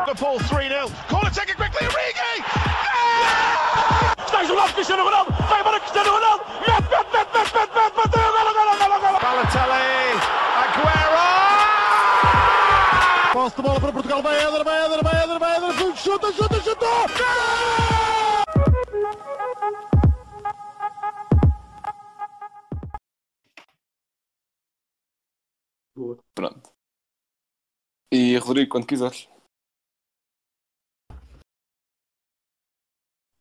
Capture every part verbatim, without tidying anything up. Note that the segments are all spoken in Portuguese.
Liverpool three nil. Corner taken quickly. Origi! Stays the last Cristiano Ronaldo. Vai embora Cristiano Ronaldo. Met, met, met, met, met, met, met. Golo, golo, golo, golo. Balotelli. Aguero. Posse de bola para Portugal. Vai Eder, vai Eder, vai Eder, vai Eder. Chuta, chuta, chuta. Pronto. E Rodrigo, quando quiseres.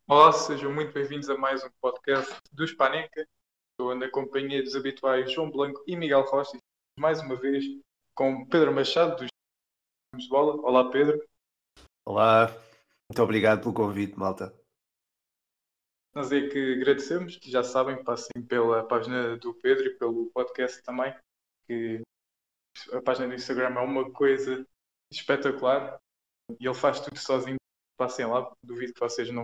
Olá, sejam muito bem-vindos a mais um podcast do Hispaneca. Estou na companhia dos habituais João Blanco e Miguel Rocha. Mais uma vez com Pedro Machado dos Jogos de Bola. Olá, Pedro. Olá, muito obrigado pelo convite, malta. Nós é que agradecemos, que já sabem, passem pela página do Pedro e pelo podcast também, que a página do Instagram é uma coisa espetacular e ele faz tudo sozinho. Passem lá, duvido que vocês não.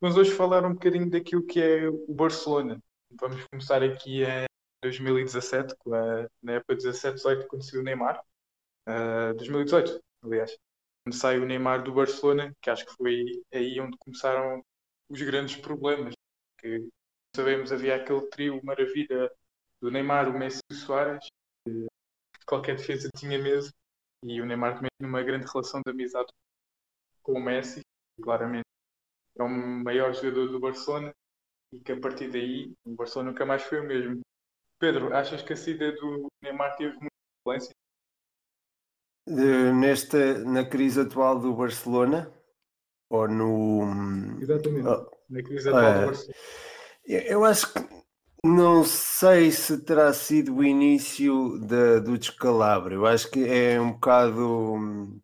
Vamos hoje falar um bocadinho daquilo que é o Barcelona. Vamos começar aqui em dois mil e dezassete, com a, na época dezassete dezoito, quando saiu o Neymar. Uh, dois mil e dezoito, aliás. Quando saiu o Neymar do Barcelona, que acho que foi aí onde começaram os grandes problemas. Que sabemos, havia aquele trio maravilha do Neymar, o Messi e o Suárez. Qualquer defesa tinha mesmo, e o Neymar também tinha uma grande relação de amizade com o Messi, claramente é o maior jogador do Barcelona, e que a partir daí o Barcelona nunca mais foi o mesmo. Pedro, achas que a saída do Neymar teve muita influência? Nesta, na crise atual do Barcelona? Ou no... Exatamente, oh, na crise atual uh, do Barcelona. Eu acho que não sei se terá sido o início de, do descalabro. Eu acho que é um bocado...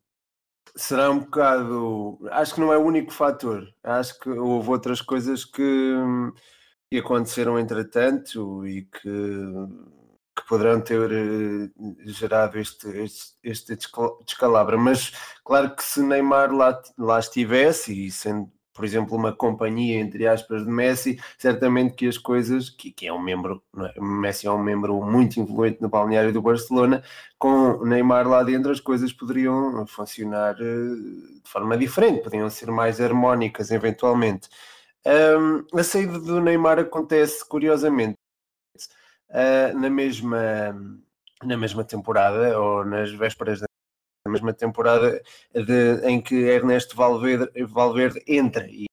Será um bocado... Acho que não é o único fator. Acho que houve outras coisas que, que aconteceram entretanto e que, que poderão ter gerado este, este, este descalabro. Mas claro que se Neymar lá, lá estivesse e sendo... por exemplo, uma companhia, entre aspas, de Messi, certamente que as coisas, que, que é um membro, não é? Messi é um membro muito influente no balneário do Barcelona, com o Neymar lá dentro as coisas poderiam funcionar uh, de forma diferente, poderiam ser mais harmónicas, eventualmente. Um, a saída do Neymar acontece, curiosamente, uh, na, mesma, na mesma temporada, ou nas vésperas da a mesma temporada de, em que Ernesto Valverde, Valverde entra e,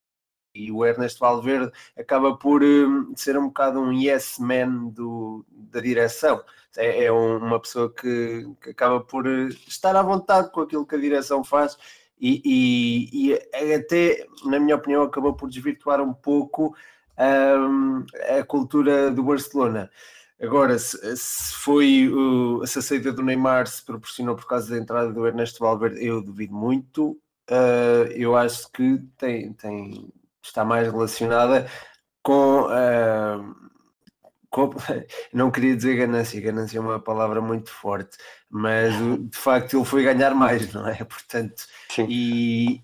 e o Ernesto Valverde acaba por um, ser um bocado um yes man do, da direção. É, é um, uma pessoa que, que acaba por estar à vontade com aquilo que a direção faz e, e, e até, na minha opinião, acabou por desvirtuar um pouco um, a cultura do Barcelona. Agora, se, se foi uh, se a saída do Neymar se proporcionou por causa da entrada do Ernesto Valverde, eu duvido muito. Uh, eu acho que tem, tem, está mais relacionada com, uh, com... Não queria dizer ganância, ganância é uma palavra muito forte, mas de facto ele foi ganhar mais, não é? Portanto, e,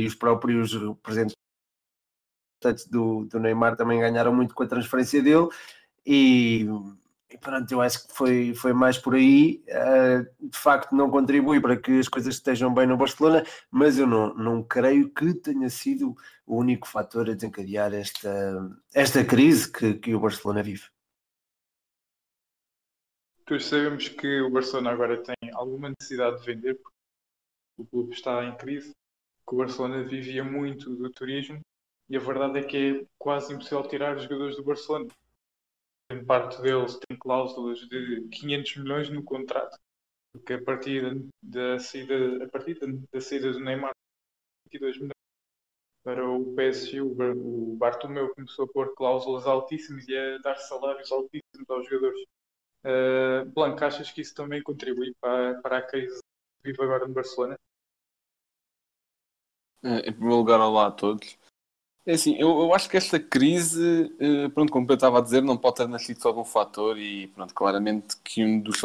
e os próprios representantes do, do Neymar também ganharam muito com a transferência dele. E, e pronto, eu acho que foi, foi mais por aí. Uh, de facto não contribui para que as coisas estejam bem no Barcelona, mas eu não, não creio que tenha sido o único fator a desencadear esta, esta crise que, que o Barcelona vive. Todos sabemos que o Barcelona agora tem alguma necessidade de vender, porque o clube está em crise, que o Barcelona vivia muito do turismo e a verdade é que é quase impossível tirar os jogadores do Barcelona. Parte deles tem cláusulas de quinhentos milhões no contrato, porque a partir da saída, a partir da saída do Neymar, vinte e dois milhões para o P S G, o Bartomeu começou a pôr cláusulas altíssimas e a dar salários altíssimos aos jogadores. Uh, Blanco, achas que isso também contribui para, para a crise que vive agora no Barcelona? Em primeiro lugar, olá a todos. É assim, eu, eu acho que esta crise, pronto, como eu estava a dizer, não pode ter nascido só de um fator e, pronto, claramente que um dos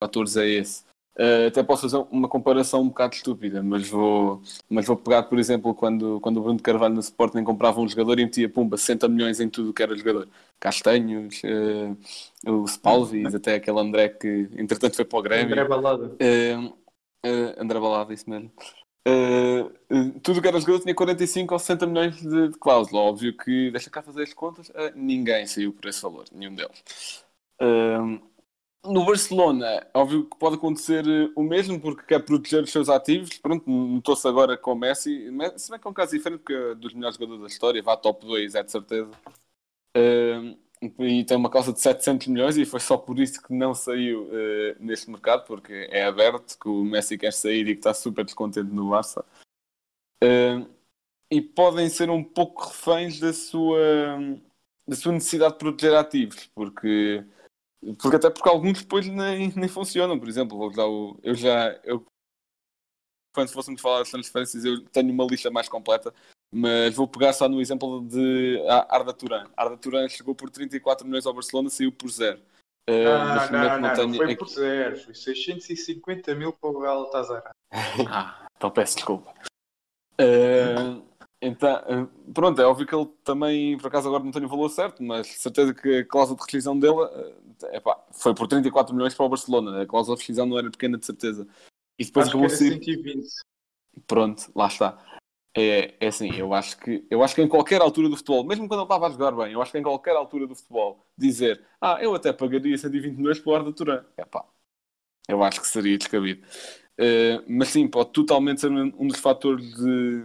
fatores é esse. Uh, até posso fazer uma comparação um bocado estúpida, mas vou, mas vou pegar, por exemplo, quando, quando o Bruno Carvalho no Sporting comprava um jogador e metia, pumba, sessenta milhões em tudo o que era jogador. Castanhos, uh, o Spalvis, até aquele André que entretanto foi para o Grêmio. André Balada. Uh, uh, André Balada, isso mesmo. Uh, uh, tudo que era jogador tinha quarenta e cinco ou sessenta milhões de, de cláusula. Óbvio que, deixa cá fazer as contas, uh, ninguém saiu por esse valor, nenhum deles. Uh, no Barcelona, óbvio que pode acontecer o mesmo, porque quer proteger os seus ativos. Pronto, notou-se agora com o Messi, mas, se bem que é um caso diferente, porque é dos melhores jogadores da história, vá top dois, é de certeza. Uh, e tem uma causa de setecentos milhões e foi só por isso que não saiu uh, neste mercado, porque é aberto, que o Messi quer sair e que está super descontente no Barça, uh, e podem ser um pouco reféns da sua, da sua necessidade de proteger ativos, porque, porque até porque alguns depois nem, nem funcionam. Por exemplo, vou dar o, eu já eu, quando fôssemos falar das transferências, eu tenho uma lista mais completa, mas vou pegar só no exemplo de Arda Turan. Arda Turan chegou por trinta e quatro milhões ao Barcelona, saiu por zero. Uh, ah, não, não, não, não foi por zero. Foi seiscentos e cinquenta mil para o Real Tazara. Ah, então peço desculpa. Uh, então, uh, pronto, é óbvio que ele também, por acaso agora não tenho o valor certo, mas certeza que a cláusula de rescisão dele uh, epá, foi por trinta e quatro milhões para o Barcelona. A cláusula de rescisão não era pequena, de certeza. E depois acabou assim. cento e vinte. Pronto, lá está. É, é assim, eu acho, que, eu acho que em qualquer altura do futebol, mesmo quando ele estava a jogar bem, eu acho que em qualquer altura do futebol, dizer, ah, eu até pagaria cento e vinte milhões para o Arda Turan, é pá, eu acho que seria descabido. Uh, mas sim, pode totalmente ser um dos fatores de,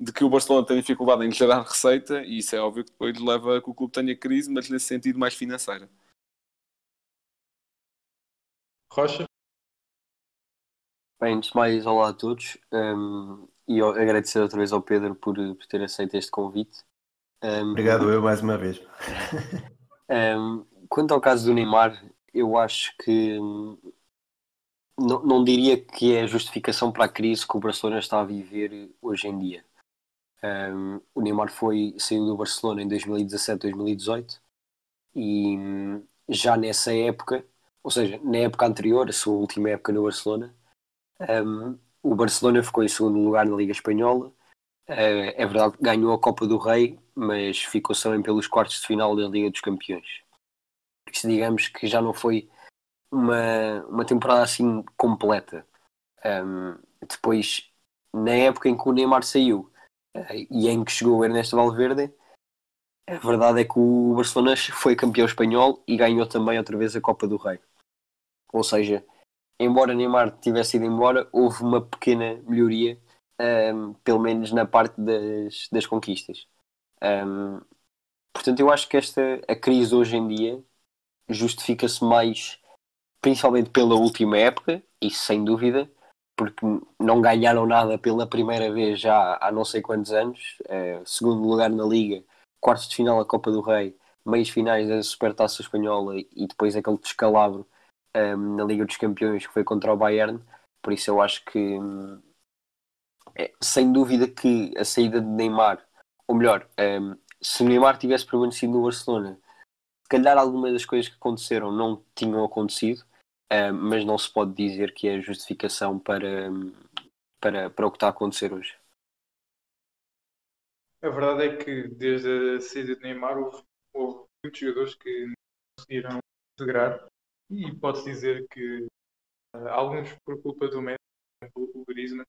de que o Barcelona tem dificuldade em gerar receita, e isso é óbvio que depois leva a que o clube tenha crise, mas nesse sentido mais financeira. Rocha? Bem, antes de mais, olá a todos. Um... E eu agradecer outra vez ao Pedro por, por ter aceito este convite. Um, Obrigado eu mais uma vez. um, quanto ao caso do Neymar, eu acho que um, não, não diria que é a justificação para a crise que o Barcelona está a viver hoje em dia. Um, o Neymar foi, saiu do Barcelona em dois mil e dezassete, dois mil e dezoito e um, já nessa época, ou seja, na época anterior, a sua última época no Barcelona, um, o Barcelona ficou em segundo lugar na Liga Espanhola. É verdade que ganhou a Copa do Rei, mas ficou só em pelos quartos de final da Liga dos Campeões. Porque digamos que já não foi uma, uma temporada assim completa. Um, depois, na época em que o Neymar saiu e em que chegou o Ernesto Valverde, a verdade é que o Barcelona foi campeão espanhol e ganhou também outra vez a Copa do Rei. Ou seja... Embora Neymar tivesse ido embora, houve uma pequena melhoria, um, pelo menos na parte das, das conquistas. Um, portanto, eu acho que esta, a crise hoje em dia justifica-se mais, principalmente pela última época, isso sem dúvida, porque não ganharam nada pela primeira vez já há não sei quantos anos. Uh, segundo lugar na Liga, quartos de final da Copa do Rei, meias finais da Supertaça Espanhola e depois aquele descalabro na Liga dos Campeões que foi contra o Bayern. Por isso eu acho que é, sem dúvida que a saída de Neymar, ou melhor, um, se o Neymar tivesse permanecido no Barcelona, se calhar algumas das coisas que aconteceram não tinham acontecido, um, mas não se pode dizer que é justificação para, para, para o que está a acontecer hoje. A verdade é que desde a saída de Neymar houve, houve muitos jogadores que não conseguiram integrar. E pode-se dizer que uh, alguns por culpa do Messi, por exemplo, o Griezmann.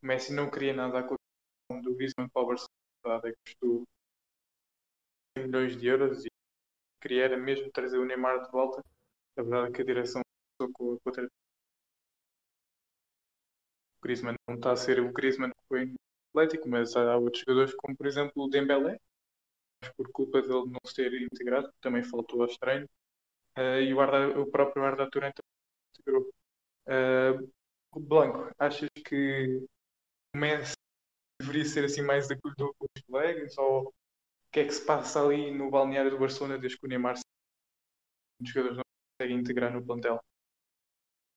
O Messi não queria nada a questão do Griezmann para o Barcelona, que custou cem milhões de euros, e queria era mesmo trazer o Neymar de volta. A verdade é que a direção passou com a outra. O Griezmann não está a ser o Griezmann que foi no Atlético, mas há outros jogadores, como por exemplo o Dembélé, mas por culpa dele não se ter integrado, também faltou aos treinos. Uh, e o, Arda, o próprio Arda Turan integrou. Uh, Blanco, achas que o Messi deveria ser assim mais acolhedor com os colegas? Ou o que é que se passa ali no balneário do Barcelona desde que o Neymar se... os jogadores não conseguem integrar no plantel?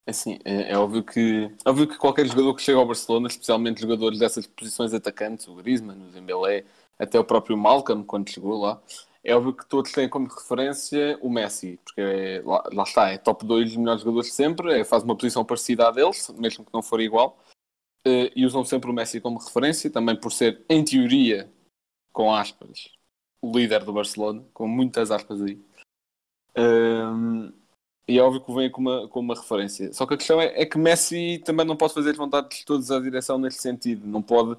Assim, é, é óbvio que óbvio que qualquer jogador que chega ao Barcelona, especialmente jogadores dessas posições atacantes, o Griezmann, o Dembélé, até o próprio Malcolm quando chegou lá, é óbvio que todos têm como referência o Messi, porque é, lá, lá está, é top dois dos melhores jogadores de sempre, é, faz uma posição parecida à deles, mesmo que não for igual, uh, e usam sempre o Messi como referência, também por ser, em teoria, com aspas, líder do Barcelona, com muitas aspas aí. Um, e é óbvio que vem como uma, como uma referência. Só que a questão é, é que Messi também não pode fazer vontade de todos à direção neste sentido. Não pode...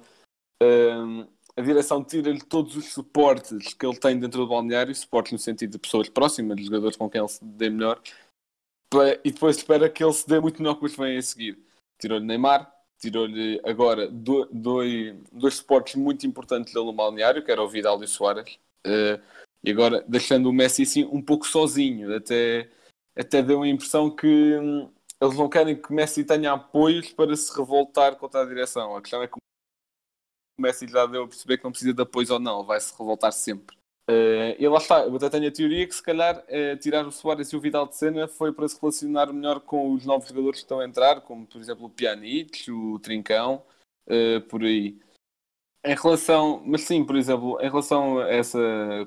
Um, a direção tira-lhe todos os suportes que ele tem dentro do balneário, suportes no sentido de pessoas próximas, de jogadores com quem ele se dê melhor, e depois espera que ele se dê muito melhor que os vêm a seguir. Tirou-lhe Neymar, tirou-lhe agora dois, dois suportes muito importantes dele no balneário, que era o Vidal e o Suárez, uh, e agora deixando o Messi assim um pouco sozinho. Até, até deu a impressão que hum, eles não querem que o Messi tenha apoios para se revoltar contra a direção. A questão é que o Messi já deu a perceber que não precisa de apoio ou não, vai se revoltar sempre. Uh, e lá está, eu até tenho a teoria que se calhar uh, tirar o Suárez e o Vidal de cena foi para se relacionar melhor com os novos jogadores que estão a entrar, como por exemplo o Pjanic, o Trincão, uh, por aí. Em relação, mas sim, por exemplo, em relação a essa,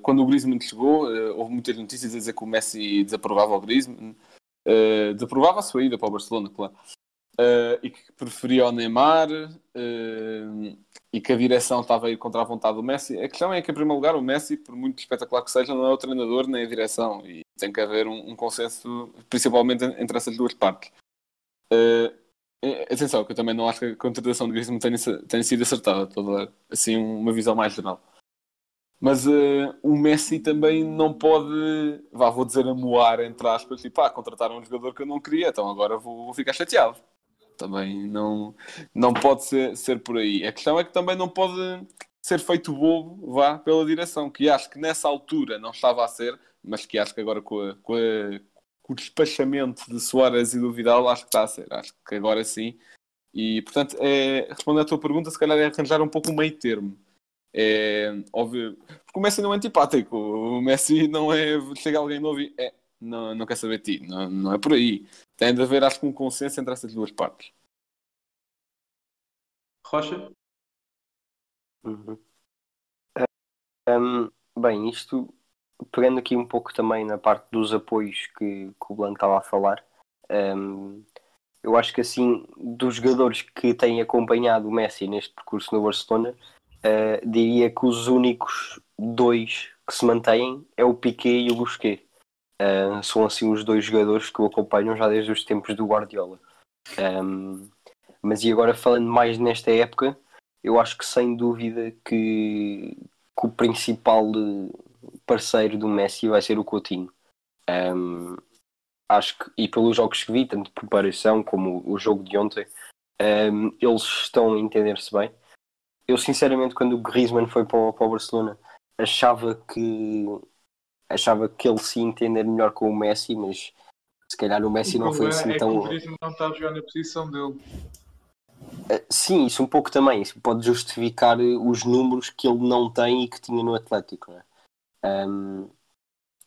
quando o Griezmann chegou, uh, houve muitas notícias a dizer que o Messi desaprovava o Griezmann, uh, desaprovava a sua ida para o Barcelona, claro. Uh, e que preferia o Neymar uh, e que a direção estava aí contra a vontade do Messi. A questão é que, em primeiro lugar, o Messi, por muito espetacular que seja, não é o treinador nem a direção, e tem que haver um, um consenso, principalmente entre essas duas partes. Uh, atenção, que eu também não acho que a contratação de Griezmann tenha, tenha sido acertada, toda assim uma visão mais geral. Mas uh, o Messi também não pode, vá, vou dizer, amoar, entre aspas, tipo, ah, contrataram um jogador que eu não queria, então agora vou, vou ficar chateado. Também não, não pode ser, ser por aí. A questão é que também não pode ser feito bobo, vá, pela direção, que acho que nessa altura não estava a ser, mas que acho que agora com, a, com, a, com o despachamento de Suárez e do Vidal, acho que está a ser. Acho que agora sim. E, portanto, é, respondendo à tua pergunta, se calhar é arranjar um pouco o meio termo. É óbvio, porque o Messi não é antipático. O Messi não é, chega alguém novo e é, não, não quer saber de ti. Não, não é por aí. Tem de haver, acho que, um consenso entre essas duas partes. Rocha? Uhum. Um, bem, isto, pegando aqui um pouco também na parte dos apoios que, que o Blanco estava a falar, um, eu acho que, assim, dos jogadores que têm acompanhado o Messi neste percurso no Barcelona, uh, diria que os únicos dois que se mantêm é o Piqué e o Busquets. Uh, são assim os dois jogadores que o acompanham já desde os tempos do Guardiola. Um, mas e agora falando mais nesta época, eu acho que sem dúvida que, que o principal parceiro do Messi vai ser o Coutinho. Um, acho que, e pelos jogos que vi, tanto de preparação como o jogo de ontem, um, eles estão a entender-se bem. Eu sinceramente, quando o Griezmann foi para o, para o Barcelona, achava que Achava que ele se ia entender melhor com o Messi, mas se calhar o Messi o não foi assim é tão... O Griezmann não está a jogar na posição dele. Uh, sim, isso um pouco também. Isso pode justificar os números que ele não tem e que tinha no Atlético. Não é? um,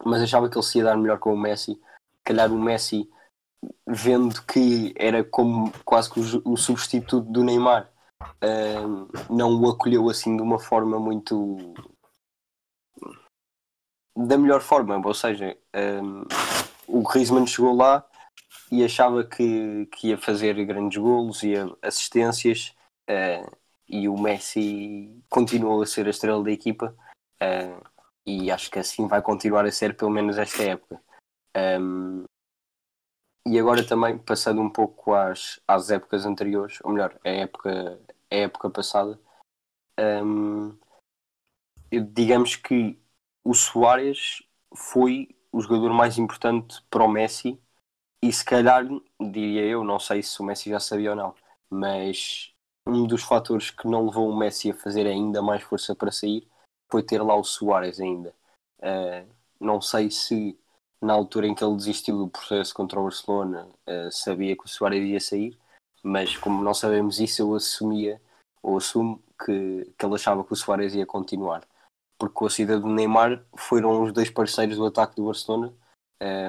mas achava que ele se ia dar melhor com o Messi. Se calhar o Messi, vendo que era como quase que o, o substituto do Neymar, uh, não o acolheu assim de uma forma muito... da melhor forma, ou seja, um, o Griezmann chegou lá e achava que, que ia fazer grandes golos e assistências, uh, e o Messi continuou a ser a estrela da equipa, uh, e acho que assim vai continuar a ser pelo menos esta época. Um, e agora também, passando um pouco às, às épocas anteriores, ou melhor, à época, à época passada, um, digamos que o Suárez foi o jogador mais importante para o Messi e se calhar, diria eu, não sei se o Messi já sabia ou não, mas um dos fatores que não levou o Messi a fazer ainda mais força para sair foi ter lá o Suárez ainda. Uh, não sei se na altura em que ele desistiu do processo contra o Barcelona uh, sabia que o Suárez ia sair, mas como não sabemos isso, eu assumia, ou assumo, que, que ele achava que o Suárez ia continuar. Porque com a saída do Neymar foram os dois parceiros do ataque do Barcelona,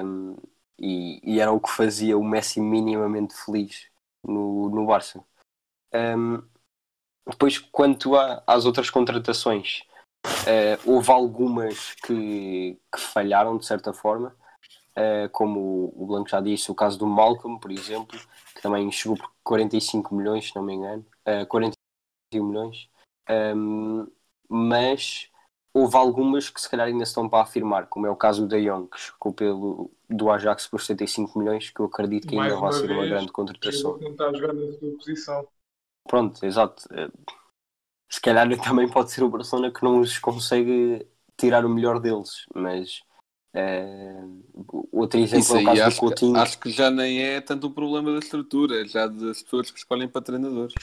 um, e, e era o que fazia o Messi minimamente feliz no, no Barça. Um, depois, quanto a, às outras contratações, uh, houve algumas que, que falharam de certa forma, uh, como o Blanco já disse, o caso do Malcolm, por exemplo, que também chegou por quarenta e cinco milhões, se não me engano, uh, quarenta e cinco milhões, um, mas houve algumas que se calhar ainda estão para afirmar, como é o caso do De Jong, que chegou pelo, do Ajax por setenta e cinco milhões, que eu acredito que ainda vai ser uma grande contratação. Ele está a jogar na sua posição. Pronto, exato. Se calhar também pode ser o Barcelona que não os consegue tirar o melhor deles, mas uh, outro exemplo é o caso do acho Coutinho. Que, acho que já nem é tanto um problema da estrutura, já das pessoas que escolhem para treinadores.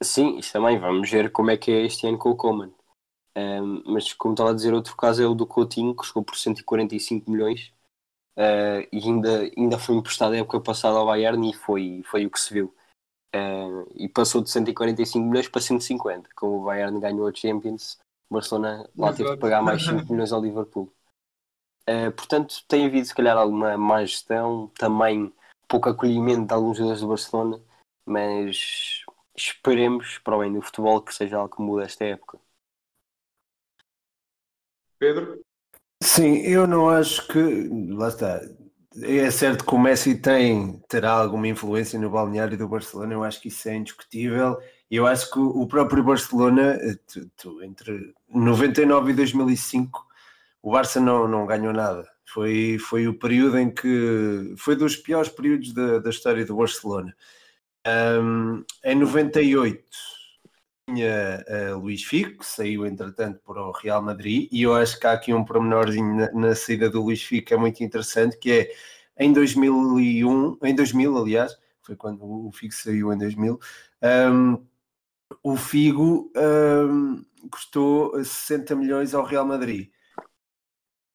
Sim, isso também. Vamos ver como é que é este ano com o Koeman. Um, mas como estava a dizer, outro caso é o do Coutinho, que chegou por cento e quarenta e cinco milhões uh, e ainda, ainda foi emprestado a época passada ao Bayern e foi, foi o que se viu, uh, e passou de cento e quarenta e cinco milhões para cento e cinquenta, como o Bayern ganhou a Champions. O Barcelona lá Exato. teve de pagar mais cinco milhões ao Liverpool, uh, portanto tem havido se calhar alguma má gestão, também pouco acolhimento de alguns jogadores do Barcelona, mas esperemos para o bem do futebol que seja algo que mude esta época. Pedro? Sim, eu não acho que... Lá está. É certo que o Messi tem, terá alguma influência no balneário do Barcelona, eu acho que isso é indiscutível. Eu acho que o próprio Barcelona, tu, tu, entre noventa e nove e dois mil e cinco, o Barça não, não ganhou nada. Foi, foi o período em que... Foi dos piores períodos da, da história do Barcelona. Um, em noventa e oito... tinha uh, Luís Figo, que saiu entretanto para o Real Madrid, e eu acho que há aqui um pormenorzinho na, na saída do Luís Figo que é muito interessante, que é em dois mil e um, em dois mil aliás, foi quando o Figo saiu em dois mil, um, o Figo um, custou sessenta milhões ao Real Madrid,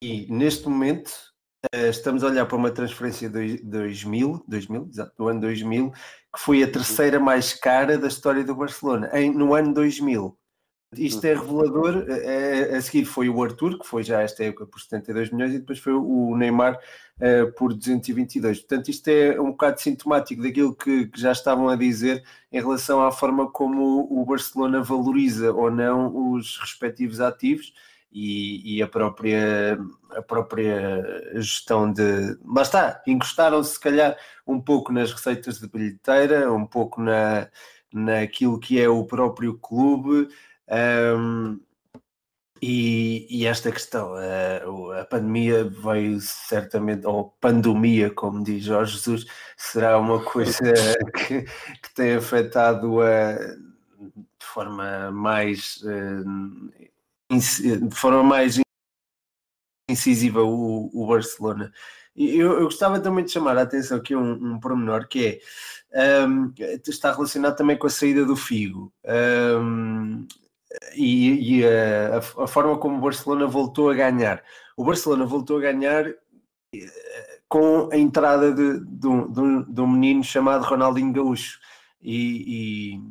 e neste momento uh, estamos a olhar para uma transferência de dois mil, dois mil, do ano dois mil, que foi a terceira mais cara da história do Barcelona, em, no ano dois mil. Isto é revelador. É, a seguir foi o Arthur, que foi já esta época por setenta e dois milhões, e depois foi o Neymar uh, por duzentos e vinte e dois. Portanto, isto é um bocado sintomático daquilo que, que já estavam a dizer em relação à forma como o Barcelona valoriza ou não os respectivos ativos e, e a, própria, a própria gestão de... Lá está, encostaram-se se calhar um pouco nas receitas de bilheteira, um pouco na, naquilo que é o próprio clube, um, e, e esta questão, a, a pandemia veio certamente, ou pandemia, como diz Jorge Jesus, será uma coisa que, que tem afetado a, de forma mais... Uh, de forma mais incisiva o, o Barcelona. Eu, eu gostava também de chamar a atenção aqui um, um pormenor que é um, está relacionado também com a saída do Figo um, e, e a, a forma como o Barcelona voltou a ganhar. O Barcelona voltou a ganhar com a entrada de, de, um, de um menino chamado Ronaldinho Gaúcho, e,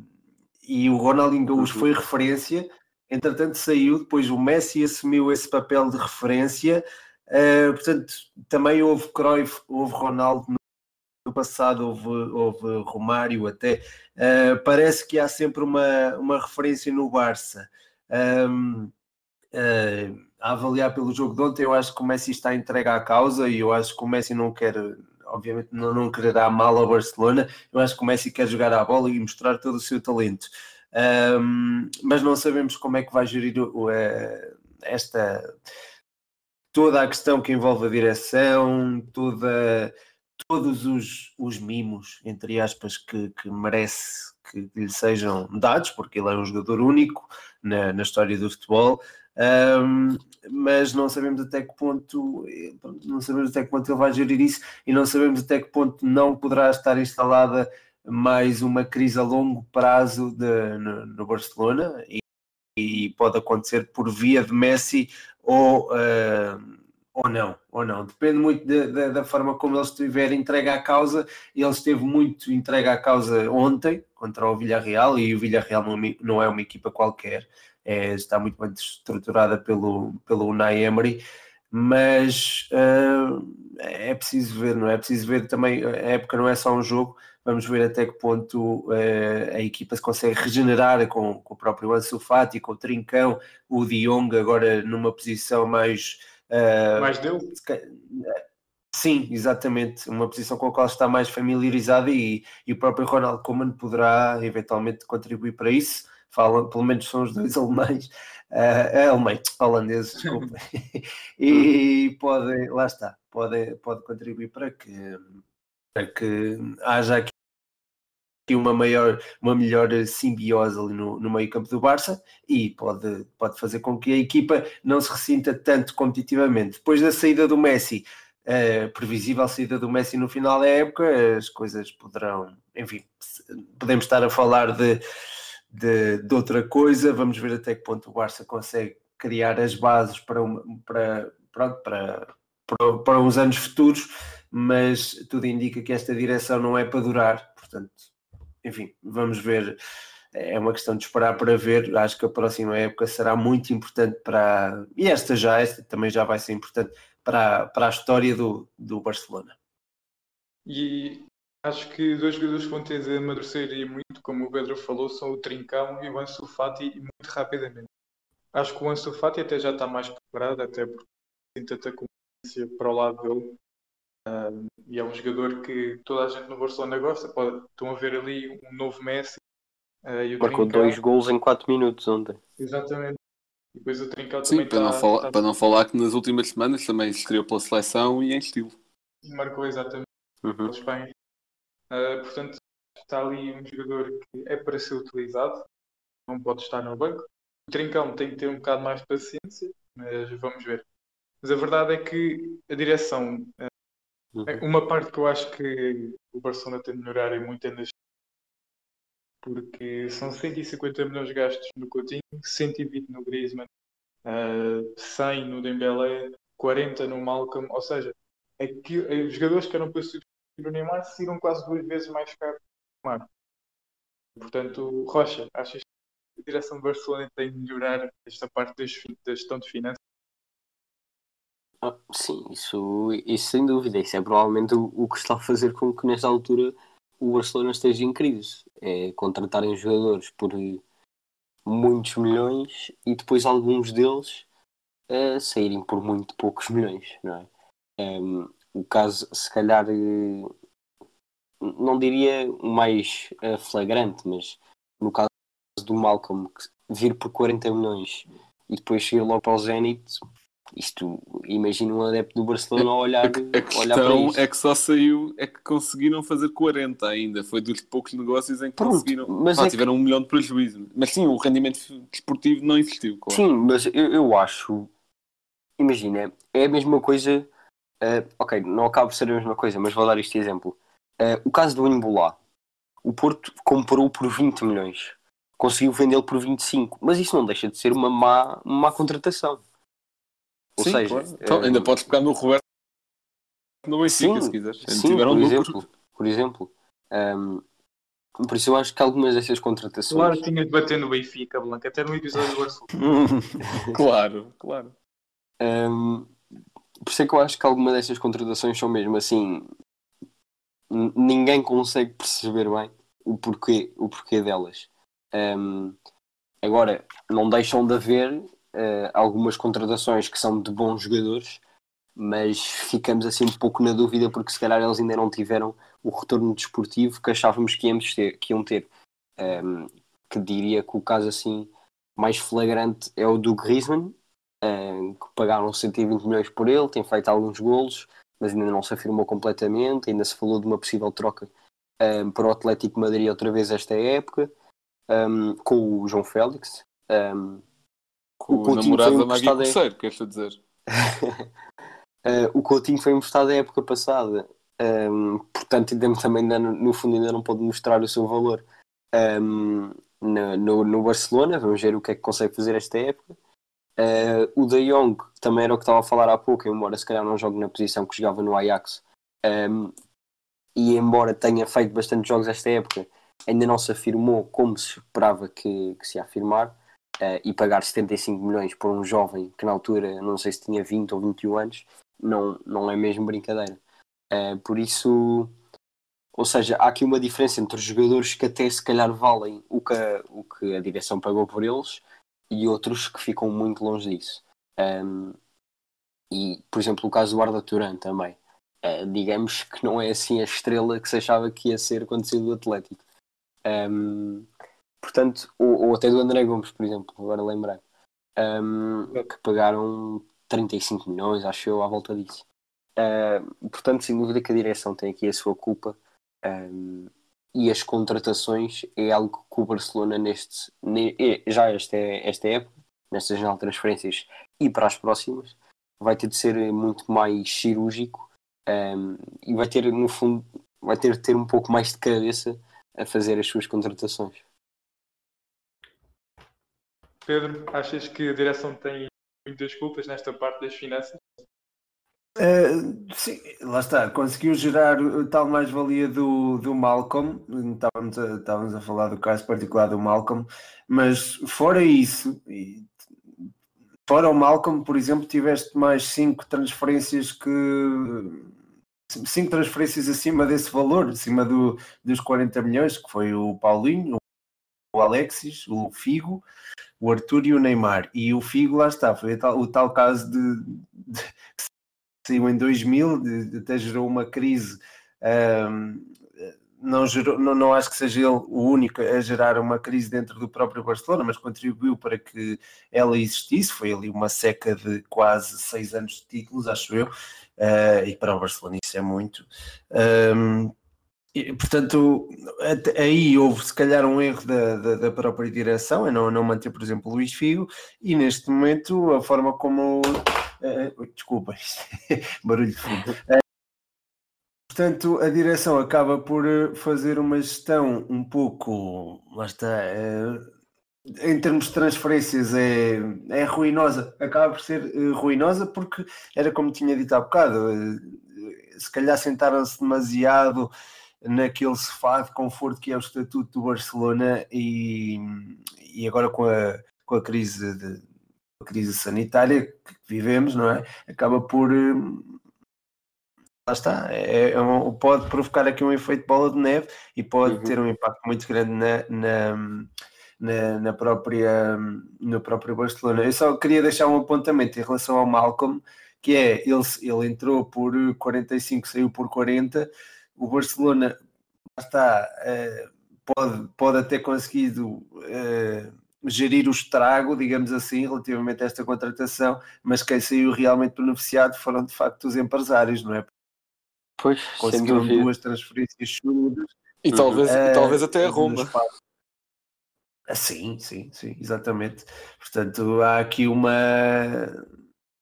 e, e o Ronaldinho Gaúcho uhum. foi referência. Entretanto saiu, depois o Messi assumiu esse papel de referência, uh, portanto também houve Cruyff, houve Ronaldo no passado, houve, houve Romário até, uh, parece que há sempre uma, uma referência no Barça. Um, uh, a avaliar pelo jogo de ontem, eu acho que o Messi está entregue à causa, e eu acho que o Messi não quer... obviamente não, não quererá mal ao Barcelona, eu acho que o Messi quer jogar à bola e mostrar todo o seu talento. Um, mas não sabemos como é que vai gerir o, o, esta toda a questão que envolve a direção, toda, todos os, os mimos, entre aspas, que, que merece que lhe sejam dados, porque ele é um jogador único na, na história do futebol, um, mas não sabemos até que ponto não sabemos até que ponto ele vai gerir isso, e não sabemos até que ponto não poderá estar instalada mais uma crise a longo prazo de, no, no Barcelona, e, e pode acontecer por via de Messi ou, uh, ou não, ou não. Depende muito de, de, da forma como ele estiver entregue à causa. Ele esteve muito entregue à causa ontem contra o Villarreal, e o Villarreal não, não é uma equipa qualquer, é, está muito bem estruturada pelo, pelo Unai Emery, mas uh, é preciso ver, não é? É preciso ver também, a época não é só um jogo. Vamos ver até que ponto uh, a equipa se consegue regenerar com, com o próprio Ansu Fati, com o Trincão, o De Jong agora numa posição mais... Uh, mais dele? Sim, exatamente. Uma posição com a qual está mais familiarizada, e, e o próprio Ronald Koeman poderá eventualmente contribuir para isso. falam, pelo menos são os dois alemães, uh, alemães, holandeses, desculpa, e podem, lá está, podem, pode contribuir para que, para que haja aqui uma maior, uma melhor simbiose ali no, no meio-campo do Barça, e pode, pode fazer com que a equipa não se ressinta tanto competitivamente. Depois da saída do Messi, a previsível saída do Messi no final da época, as coisas poderão, enfim, podemos estar a falar de, de, de outra coisa. Vamos ver até que ponto o Barça consegue criar as bases para, uma, para, pronto, para, para, para uns anos futuros, mas tudo indica que esta direção não é para durar, portanto, enfim, vamos ver, é uma questão de esperar para ver. Acho que a próxima época será muito importante para, e esta já, esta também já vai ser importante para, para a história do, do Barcelona. E acho que dois jogadores que vão ter de amadurecer e muito, como o Pedro falou, são o Trincão e o Ansu Fati, e muito rapidamente. Acho que o Ansu Fati até já está mais preparado, até porque tem tanta competência para o lado dele. Uh, e é um jogador que toda a gente no Barcelona gosta. Pode, estão a ver ali um novo Messi. Uh, e o Marcou Trincão. Dois golos em quatro minutos ontem. Exatamente. E depois o Trincão também. Sim, para, tá, não falar, tá... para não falar que nas últimas semanas também se estreou pela seleção e em estilo. Marcou exatamente uhum. pela Espanha. Uh, portanto, está ali um jogador que é para ser utilizado. Não pode estar no banco. O Trincão tem que ter um bocado mais de paciência, mas vamos ver. Mas a verdade é que a direção... Uh, Uma parte que eu acho que o Barcelona tem de melhorar é muito ainda, porque são cento e cinquenta milhões gastos no Coutinho, cento e vinte no Griezmann, cem no Dembélé, quarenta no Malcolm, ou seja, aqui, os jogadores que eram para substituir o Neymar saíram quase duas vezes mais caros que o Neymar. Portanto, Rocha, achas que a direção do Barcelona tem de melhorar esta parte da gestão de finanças? Ah, sim, isso, isso sem dúvida. Isso é provavelmente o, o que está a fazer com que nesta altura o Barcelona esteja em crise. É contratarem jogadores por muitos milhões e depois alguns deles uh, saírem por muito poucos milhões, não é? Um, o caso, se calhar, não diria o mais flagrante, mas no caso do Malcolm, que vir por quarenta milhões e depois sair logo para o Zenit... Isto, imagina um adepto do Barcelona a olhar, a, a olhar para isto. É que só saiu, é que conseguiram fazer quarenta ainda. Foi dos poucos negócios em que Pronto, conseguiram. Mas ah, é tiveram que... um milhão de prejuízo. Mas sim, o rendimento desportivo não existiu. Claro. Sim, mas eu, eu acho... Imagina, é a mesma coisa... Uh, ok, não acaba de ser a mesma coisa, mas vou dar este exemplo. Uh, o caso do Embolá. O Porto comprou por vinte milhões. Conseguiu vendê-lo por vinte e cinco. Mas isso não deixa de ser uma má, uma má contratação. Ou sim, seja, claro. Então, é... ainda podes pegar no Roberto no Benfica, se quiseres. Sim, por, um exemplo, por exemplo. Um, por isso eu acho que algumas dessas contratações... Claro, tinha de bater no Benfica, Blanca, até no episódio do Barcelona. Claro, claro. Um, por isso é que eu acho que algumas dessas contratações são mesmo assim... N- ninguém consegue perceber bem o porquê, o porquê delas. Um, agora, não deixam de haver... Uh, algumas contratações que são de bons jogadores, mas ficamos assim um pouco na dúvida, porque se calhar eles ainda não tiveram o retorno desportivo que achávamos que, íamos ter, que iam ter. Um, que diria que o caso assim mais flagrante é o do Griezmann, um, que pagaram cento e vinte milhões por ele, tem feito alguns golos, mas ainda não se afirmou completamente. Ainda se falou de uma possível troca um, para o Atlético Madrid outra vez esta época, um, com o João Félix. Um, O, o Coutinho namorado foi da Magui Coceiro, é... queres dizer? uh, o Coutinho foi emprestado a época passada, um, portanto, também no fundo ainda não pode mostrar o seu valor um, no, no, no Barcelona. Vamos ver o que é que consegue fazer esta época. Uh, o De Jong, que também era o que estava a falar há pouco, embora se calhar não jogue na posição que jogava no Ajax, um, e embora tenha feito bastante jogos esta época, ainda não se afirmou como se esperava que, que se afirmar. Uh, e pagar setenta e cinco milhões por um jovem que na altura, não sei se tinha vinte ou vinte e um anos, não, não é mesmo brincadeira. Uh, por isso, ou seja, há aqui uma diferença entre os jogadores que até se calhar valem o que a, o que a direção pagou por eles e outros que ficam muito longe disso. Um, e, por exemplo, o caso do Arda Turan também. Uh, digamos que não é assim a estrela que se achava que ia ser quando saiu do Atlético. Um, portanto, ou, ou até do André Gomes, por exemplo, agora lembrei, um, que pagaram trinta e cinco milhões, acho eu, à volta disso. Uh, portanto, sem dúvida que a direção tem aqui a sua culpa, um, e as contratações é algo que o Barcelona neste, já esta, esta época, nesta janela de transferências e para as próximas, vai ter de ser muito mais cirúrgico, um, e vai ter, no fundo, vai ter de ter um pouco mais de cabeça a fazer as suas contratações. Pedro, achas que a direção tem muitas culpas nesta parte das finanças? Uh, sim, lá está, conseguiu gerar tal mais-valia do, do Malcolm. Estávamos a, estávamos a falar do caso particular do Malcolm, mas fora isso, e fora o Malcolm, por exemplo, tiveste mais cinco transferências que... cinco transferências acima desse valor, acima do, dos quarenta milhões, que foi o Paulinho, o Alexis, o Figo, o Arthur e o Neymar. E o Figo, lá está, foi o tal, o tal caso de, de, que saiu em dois mil, de, de, até gerou uma crise. Um, não, gerou, não, não acho que seja ele o único a gerar uma crise dentro do próprio Barcelona, mas contribuiu para que ela existisse. Foi ali uma seca de quase seis anos de títulos, acho eu, uh, e para o Barcelona isso é muito. Um, Portanto, aí houve se calhar um erro da, da, da própria direção, eu não, não manter, por exemplo, o Luís Figo, e neste momento a forma como... Uh, desculpa, barulho de fundo. Uh, portanto, a direção acaba por fazer uma gestão um pouco... Lá está... Uh, em termos de transferências é, é ruinosa, acaba por ser uh, ruinosa, porque era como tinha dito há bocado, uh, se calhar sentaram-se demasiado naquele sofá de conforto que é o estatuto do Barcelona, e, e agora com a, com a crise de, a crise sanitária que vivemos, não é? Acaba por... Lá está, é, é um, pode provocar aqui um efeito bola de neve e pode uhum. ter um impacto muito grande na, na, na, na própria, no próprio Barcelona. Eu só queria deixar um apontamento em relação ao Malcolm, que é, ele, ele entrou por quarenta e cinco, saiu por quarenta. O Barcelona está, pode, pode até conseguido gerir o estrago, digamos assim, relativamente a esta contratação, mas quem saiu realmente beneficiado foram de facto os empresários, não é? Pois, conseguiram duas transferências chulas. E talvez, uh, e talvez até a Roma. Ah, sim, sim, sim, exatamente. Portanto, há aqui uma...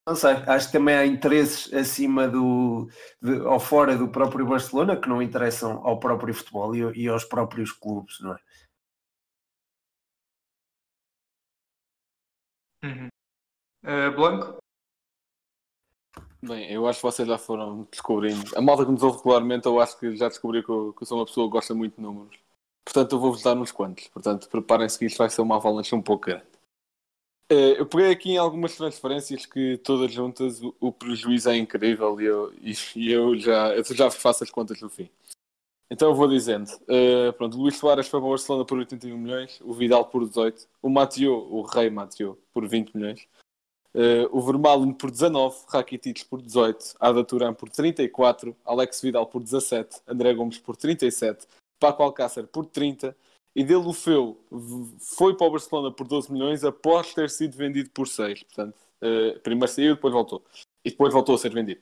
Não sei, acho que também há interesses acima do, de, ou fora do próprio Barcelona, que não interessam ao próprio futebol e, e aos próprios clubes, não é? Uhum. Uh, Blanco? Bem, eu acho que vocês já foram descobrindo. A malta que nos ouve regularmente, eu acho que já descobri que eu, que eu sou uma pessoa que gosta muito de números. Portanto, eu vou-vos dar uns quantos. Portanto, preparem-se que isto vai ser uma avalanche um pouco grande. Eu peguei aqui em algumas transferências que todas juntas o, o prejuízo é incrível e eu, e eu, já, eu já faço as contas no fim. Então eu vou dizendo. Uh, pronto, Luís Suárez foi para o Barcelona por oitenta e um milhões, o Vidal por dezoito, o Mathieu, o Rei Mathieu, por vinte milhões, uh, o Vermaelen por dezanove, Rakitic por dezoito, Arda Turan por trinta e quatro, Alex Vidal por dezassete, André Gomes por trinta e sete, Paco Alcácer por trinta, e Deulofeu foi para o Barcelona por doze milhões após ter sido vendido por seis. Portanto, uh, primeiro saiu, depois voltou. E depois voltou a ser vendido.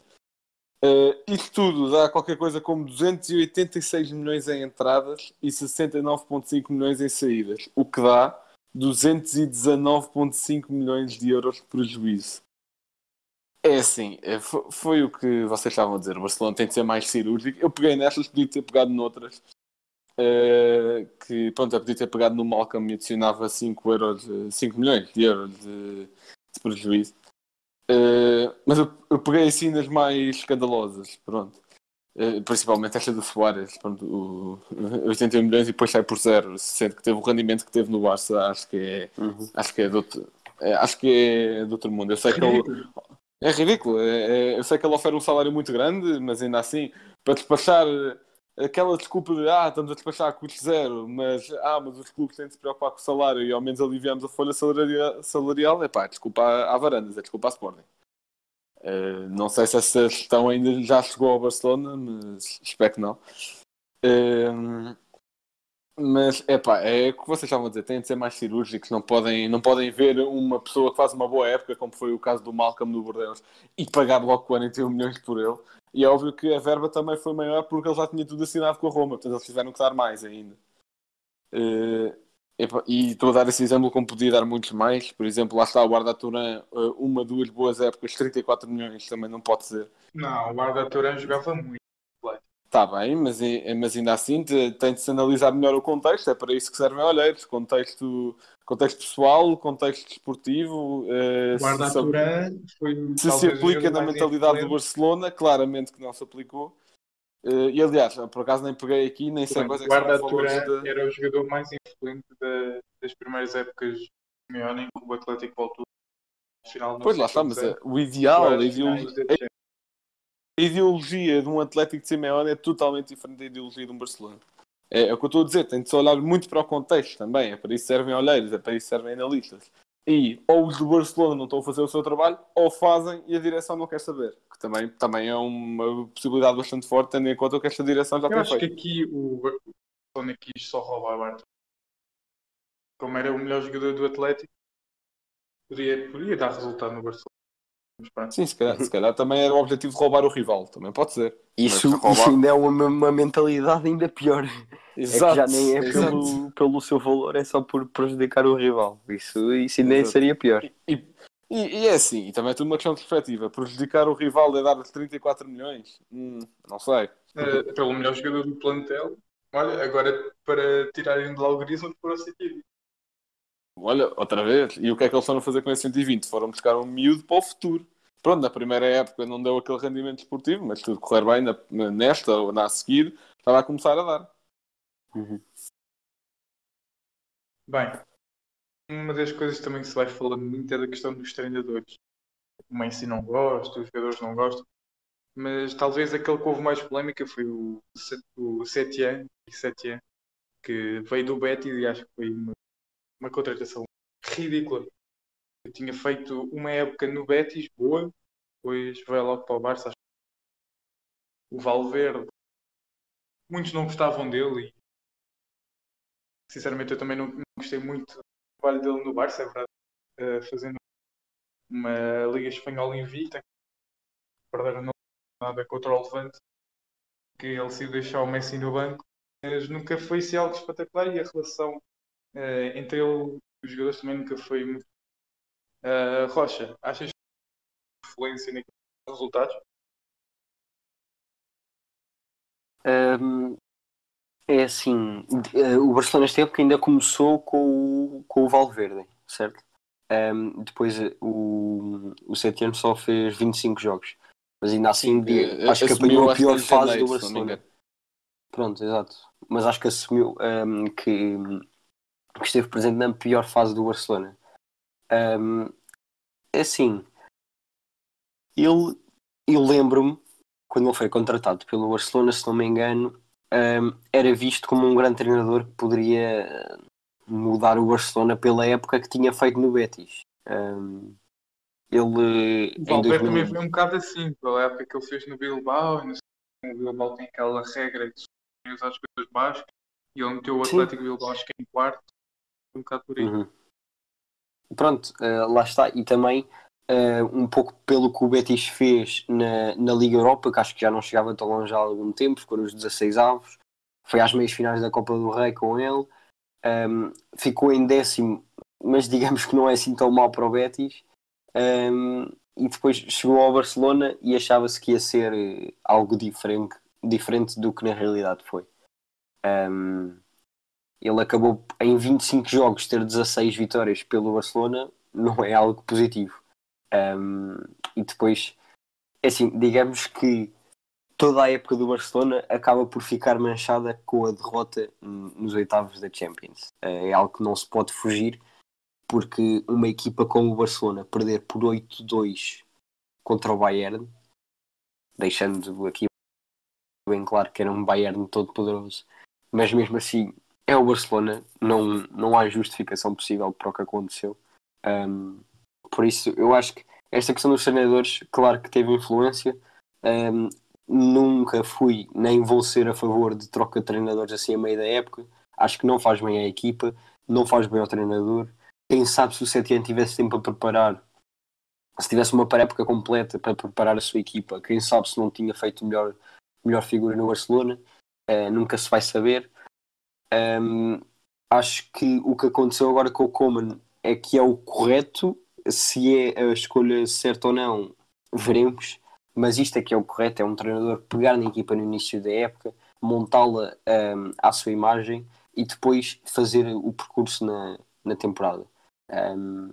Uh, isto tudo dá qualquer coisa como duzentos e oitenta e seis milhões em entradas e sessenta e nove vírgula cinco milhões em saídas. O que dá duzentos e dezanove vírgula cinco milhões de euros de prejuízo. É assim, foi, foi o que vocês estavam a dizer. O Barcelona tem de ser mais cirúrgico. Eu peguei nestas, podia ter pegado noutras. Uh, que pronto, eu podia ter pegado no Malcolm e adicionava cinco milhões de euros de, de prejuízo, uh, mas eu, eu peguei assim nas mais escandalosas, pronto, uh, principalmente esta do Suárez, pronto, o, oitenta e um milhões e depois sai por zero, sendo que teve o rendimento que teve no Barça, acho que é, uhum. acho que é, do, outro, é, acho que é do outro mundo. Eu sei que ele, é ridículo, é, é, eu sei que ele oferece um salário muito grande, mas ainda assim, para despachar aquela desculpa de, ah, estamos a despachar a custo zero, mas, ah, mas os clubes têm de se preocupar com o salário e ao menos aliviamos a folha salarial, é pá, desculpa à, à Varandas, é desculpa à Sporting. Uh, não sei se essa gestão ainda já chegou ao Barcelona, mas espero que não. Uh, Mas, epá, é o que vocês estavam a dizer, têm de ser mais cirúrgicos, não podem, não podem ver uma pessoa que faz uma boa época, como foi o caso do Malcolm no Bordeaux, e pagar logo quarenta e um milhões por ele. E é óbvio que a verba também foi maior porque ele já tinha tudo assinado com a Roma, portanto eles tiveram que dar mais ainda. Uh, epa, e estou a dar esse exemplo como podia dar muitos mais, por exemplo, lá está o Arda Turan, uma, duas boas épocas, trinta e quatro milhões, também não pode ser. Não, o Arda Turan jogava muito. Está bem, mas, mas ainda assim tem de se analisar melhor o contexto, é para isso que servem olheiros, contexto, contexto pessoal, contexto desportivo. Guarda se, se, foi, se se aplica na mentalidade do Barcelona, claramente que não se aplicou. E aliás, por acaso nem peguei aqui, nem sei quais é que Guarda Turan de... era o jogador mais influente da, das primeiras épocas de Simeone, em que o Atlético voltou ao final. Pois lá está, mas é, o ideal, o ideal a ideologia de um Atlético de Simeone é totalmente diferente da ideologia de um Barcelona. É, é o que eu estou a dizer, tem de se olhar muito para o contexto também, é para isso servem olheiros, é para isso servem analistas. E ou os do Barcelona não estão a fazer o seu trabalho, ou fazem e a direção não quer saber. Que também, também é uma possibilidade bastante forte, tendo em conta o que esta direção já eu tem acho feito. Acho que aqui o Barcelona quis só roubar o Arthur. Como era o melhor jogador do Atlético, podia, podia dar resultado no Barcelona. Sim, se calhar, se calhar também era o objetivo de roubar o rival, também pode ser. Isso, se roubar... isso ainda é uma, uma mentalidade ainda pior. Exato, é que já nem é pelo, pelo seu valor, é só por prejudicar o rival. Isso, isso ainda exato. Seria pior. E, e, e é assim, e também é tudo uma questão de perspectiva. Prejudicar o rival é dar-lhe trinta e quatro milhões? Hum, não sei. Uh, pelo melhor jogador do plantel, olha, agora para tirarem de lá o Griezmann por sentido. Olha, outra vez, e o que é que eles foram fazer com esse cento e vinte? Foram buscar um miúdo para o futuro. Pronto, na primeira época não deu aquele rendimento desportivo, mas tudo correr bem na, nesta ou na a seguir, estava a começar a dar. Uhum. Bem, uma das coisas também que se vai falando muito é da questão dos treinadores. O Messi não gosta, os jogadores não gostam, mas talvez aquele que houve mais polémica foi o, o Setién, que veio do Betis e acho que foi uma uma contratação ridícula. Eu tinha feito uma época no Betis boa, depois veio logo para o Barça. O Valverde, muitos não gostavam dele e sinceramente eu também não, não gostei muito do trabalho dele no Barça, é verdade, uh, fazendo uma Liga Espanhola invicta, perderam nada contra o Levante, que ele se deixou o Messi no banco, mas nunca foi se algo espetacular e a relação Uh, entre ele os jogadores também nunca foi muito. Uh, Rocha, achas que tem influência naqueles resultados? Um, é assim, uh, o Barcelona esta época ainda começou com o, com o Valverde, certo? Um, depois uh, o, o Setién só fez vinte e cinco jogos, mas ainda assim sim, de, acho que apanhou a pior fase do Barcelona. Pronto, exato. Mas acho que assumiu um, que que esteve presente na pior fase do Barcelona. Um, assim, ele, eu lembro-me, quando ele foi contratado pelo Barcelona, se não me engano, um, era visto como um grande treinador que poderia mudar o Barcelona pela época que tinha feito no Betis. Um, ele, o Valverde dois mil... também foi um bocado assim, pela época que ele fez no Bilbao, o Bilbao tem aquela regra de usar os jogadores baixos, e ele meteu o Atlético Bilbao, acho que em quarto. Um bocado por aí. Uhum. Pronto, uh, lá está. E também uh, um pouco pelo que o Betis fez na, na Liga Europa, que acho que já não chegava tão longe há algum tempo, ficou nos dezasseis avos, foi às meias finais da Copa do Rei com ele, um, ficou em décimo, mas digamos que não é assim tão mal para o Betis, um, e depois chegou ao Barcelona e achava-se que ia ser algo diferente, diferente do que na realidade foi. Um, Ele acabou em vinte e cinco jogos ter dezasseis vitórias pelo Barcelona, não é algo positivo. Um, e depois, assim, digamos que toda a época do Barcelona acaba por ficar manchada com a derrota nos oitavos da Champions. É algo que não se pode fugir, porque uma equipa como o Barcelona perder por oito a dois contra o Bayern, deixando aqui bem claro que era um Bayern todo poderoso, mas mesmo assim... É o Barcelona, não, não há justificação possível para o que aconteceu. Um, por isso, eu acho que esta questão dos treinadores, claro que teve influência. Um, nunca fui, nem vou ser a favor de troca de treinadores assim a meio da época. Acho que não faz bem à equipa, não faz bem ao treinador. Quem sabe se o Setién tivesse tempo a preparar, se tivesse uma pré-época completa para preparar a sua equipa, quem sabe se não tinha feito melhor, melhor figura no Barcelona. Uh, nunca se vai saber. Um, acho que o que aconteceu agora com o Koeman é que é o correto. Se é a escolha certa ou não, veremos. Mas isto é que é o correto, é um treinador pegar na equipa no início da época, montá-la um, à sua imagem e depois fazer o percurso na, na temporada. Um,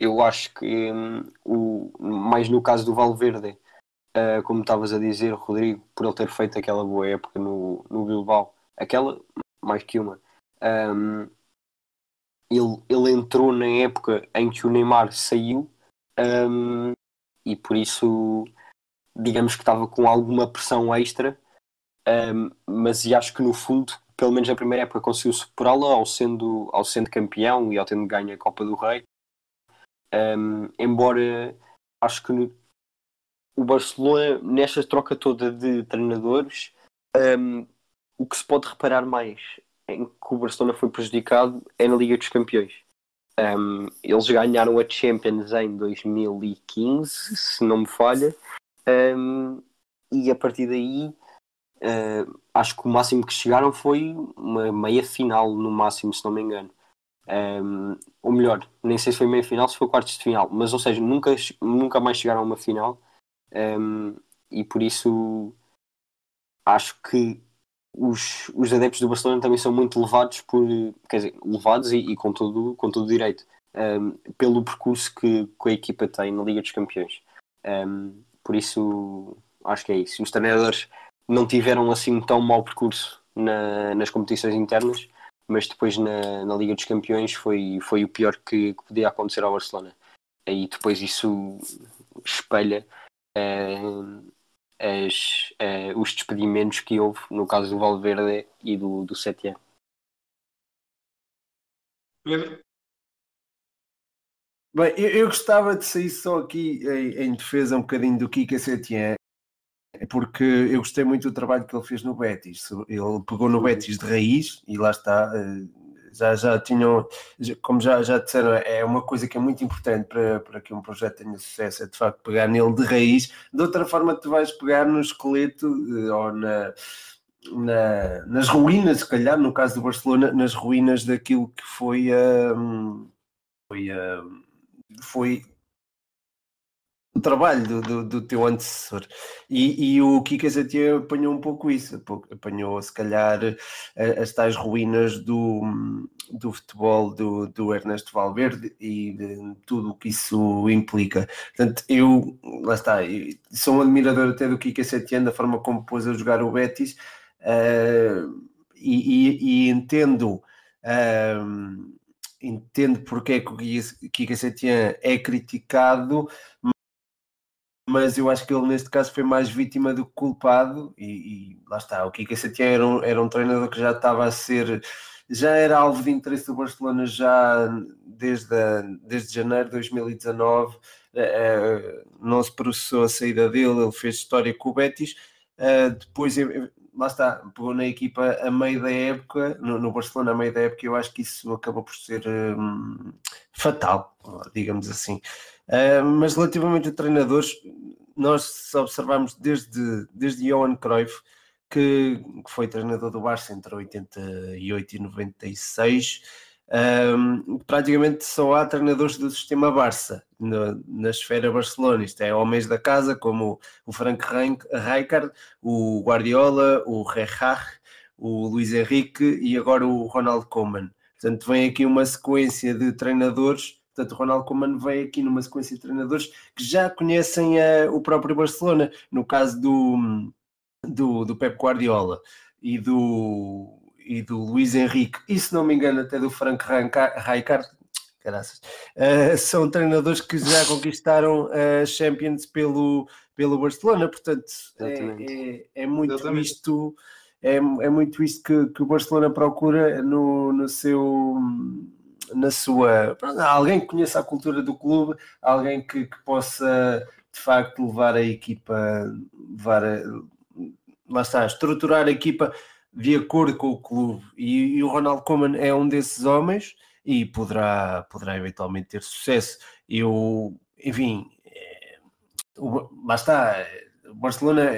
eu acho que, um, o, mais no caso do Valverde, uh, como estavas a dizer, Rodrigo, por ele ter feito aquela boa época no, no Bilbao, aquela, mais que uma, um, ele, ele entrou na época em que o Neymar saiu, um, e por isso, digamos que estava com alguma pressão extra, um, mas acho que no fundo, pelo menos na primeira época, conseguiu superá-la ao sendo, ao sendo campeão e ao tendo ganho a Copa do Rei. Um, embora acho que no, o Barcelona, nesta troca toda de treinadores, um, o que se pode reparar mais em que o Barcelona foi prejudicado é na Liga dos Campeões. Um, eles ganharam a Champions em dois mil e quinze, se não me falha. Um, e a partir daí uh, acho que o máximo que chegaram foi uma meia final no máximo, se não me engano, um, ou melhor, nem sei se foi meia final, se foi quartos de final, mas ou seja, nunca, nunca mais chegaram a uma final, um, e por isso acho que os, os adeptos do Barcelona também são muito levados por, quer dizer, levados e, e com todo, com todo direito, um, pelo percurso que, que a equipa tem na Liga dos Campeões. um, Por isso, acho que é isso. Os treinadores não tiveram assim tão mau percurso na, nas competições internas, mas depois na, na Liga dos Campeões foi, foi o pior que, que podia acontecer ao Barcelona. E depois isso espelha uh, as, uh, os despedimentos que houve, no caso do Valverde e do, do Setién. Pedro? Bem, eu, eu gostava de sair só aqui em, em defesa um bocadinho do Quique Setién, porque eu gostei muito do trabalho que ele fez no Betis. Ele pegou no Betis de raiz e lá está, já, já tinham, como já, já disseram, é uma coisa que é muito importante para, para que um projeto tenha sucesso, é de facto pegar nele de raiz. De outra forma, tu vais pegar no esqueleto ou na... na nas ruínas, se calhar, no caso do Barcelona, nas ruínas daquilo que foi a... Foi a foi o trabalho do, do, do teu antecessor, e, e o Quique Setién apanhou um pouco isso, apanhou se calhar as tais ruínas do, do futebol do, do Ernesto Valverde e de tudo o que isso implica. Portanto, eu, lá está, sou um admirador até do Quique Setién, da forma como pôs a jogar o Betis, uh, e, e, e entendo... Uh, Entendo porque é que o Quique Setién é criticado, mas eu acho que ele neste caso foi mais vítima do que culpado, e, e lá está, o Quique Setién era um, era um treinador que já estava a ser, já era alvo de interesse do Barcelona já desde, a, desde janeiro de dois mil e dezanove, não se processou a saída dele, ele fez história com o Betis, depois... Lá está, pegou na equipa a meio da época, no, no Barcelona a meio da época, eu acho que isso acabou por ser um, fatal, digamos assim. Uh, mas relativamente a treinadores, nós observamos desde, desde Johan Cruyff, que, que foi treinador do Barça entre oitenta e oito e noventa e seis, um, praticamente só há treinadores do sistema Barça no, na esfera Barcelona. Isto é, homens da casa como o Frank Rijkaard, o Guardiola, o Rejach, o Luis Enrique e agora o Ronald Koeman. Portanto, vem aqui uma sequência de treinadores. Portanto, o Ronald Koeman vem aqui numa sequência de treinadores que já conhecem uh, o próprio Barcelona, no caso do, do, do Pep Guardiola e do... e do Luís Enrique, e se não me engano até do Frank Rijkaard, caraças, uh, são treinadores que já conquistaram a uh, Champions pelo, pelo Barcelona. Portanto, é, é, é muito isto, é, é muito isto que, que o Barcelona procura no, no seu... na sua... Alguém que conheça a cultura do clube, alguém que, que possa, de facto, levar a equipa, levar a, lá está, estruturar a equipa de acordo com o clube, e, e o Ronald Koeman é um desses homens e poderá, poderá eventualmente ter sucesso. Eu, enfim, é, o, lá está, o Barcelona,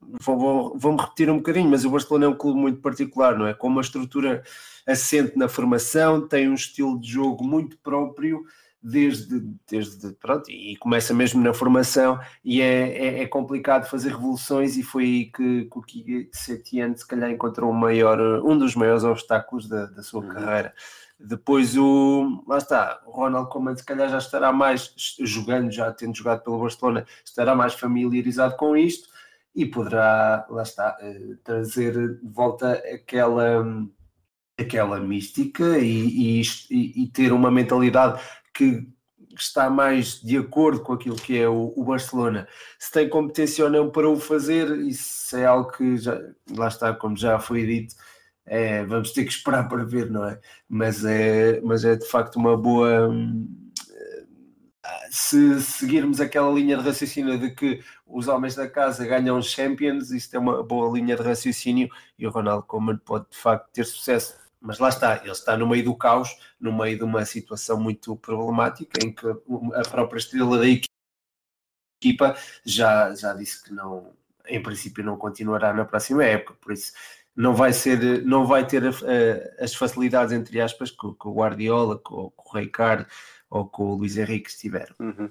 vou, vou-me repetir um bocadinho, mas o Barcelona é um clube muito particular, não é? Com uma estrutura assente na formação, tem um estilo de jogo muito próprio, desde, desde pronto, e começa mesmo na formação, e é, é, é complicado fazer revoluções, e foi aí que o que Setién se calhar encontrou o maior, um dos maiores obstáculos da, da sua uhum. carreira. Depois o, lá está, o Ronald Koeman se calhar já estará mais, jogando, já tendo jogado pelo Barcelona, estará mais familiarizado com isto, e poderá, lá está, trazer de volta aquela, aquela mística e, e, e ter uma mentalidade que está mais de acordo com aquilo que é o, o Barcelona. Se tem competência ou não para o fazer, isso é algo que, já, lá está, como já foi dito, é, vamos ter que esperar para ver, não é? Mas é, mas é de facto uma boa... Se seguirmos aquela linha de raciocínio de que os homens da casa ganham Champions, isto é uma boa linha de raciocínio, e o Ronald Koeman pode de facto ter sucesso. Mas lá está, ele está no meio do caos, no meio de uma situação muito problemática, em que a própria estrela da equipa já, já disse que não, em princípio não continuará na próxima época, por isso não vai, ser, não vai ter uh, as facilidades, entre aspas, que, que o Guardiola, que, que o Rijkaard ou que o Luis Enrique tiveram. Uhum.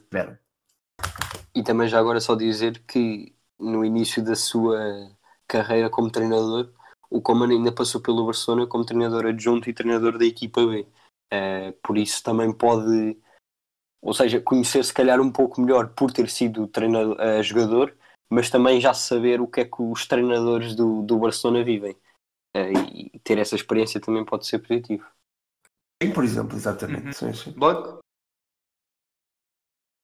E também já agora só dizer que no início da sua carreira como treinador, o Koeman ainda passou pelo Barcelona como treinador adjunto e treinador da equipa B. Uh, por isso também pode, ou seja, conhecer se calhar um pouco melhor por ter sido treinador, uh, jogador, mas também já saber o que é que os treinadores do, do Barcelona vivem. Uh, e ter essa experiência também pode ser positivo. Sim, por exemplo, exatamente. Uhum. Sim, sim. Bom.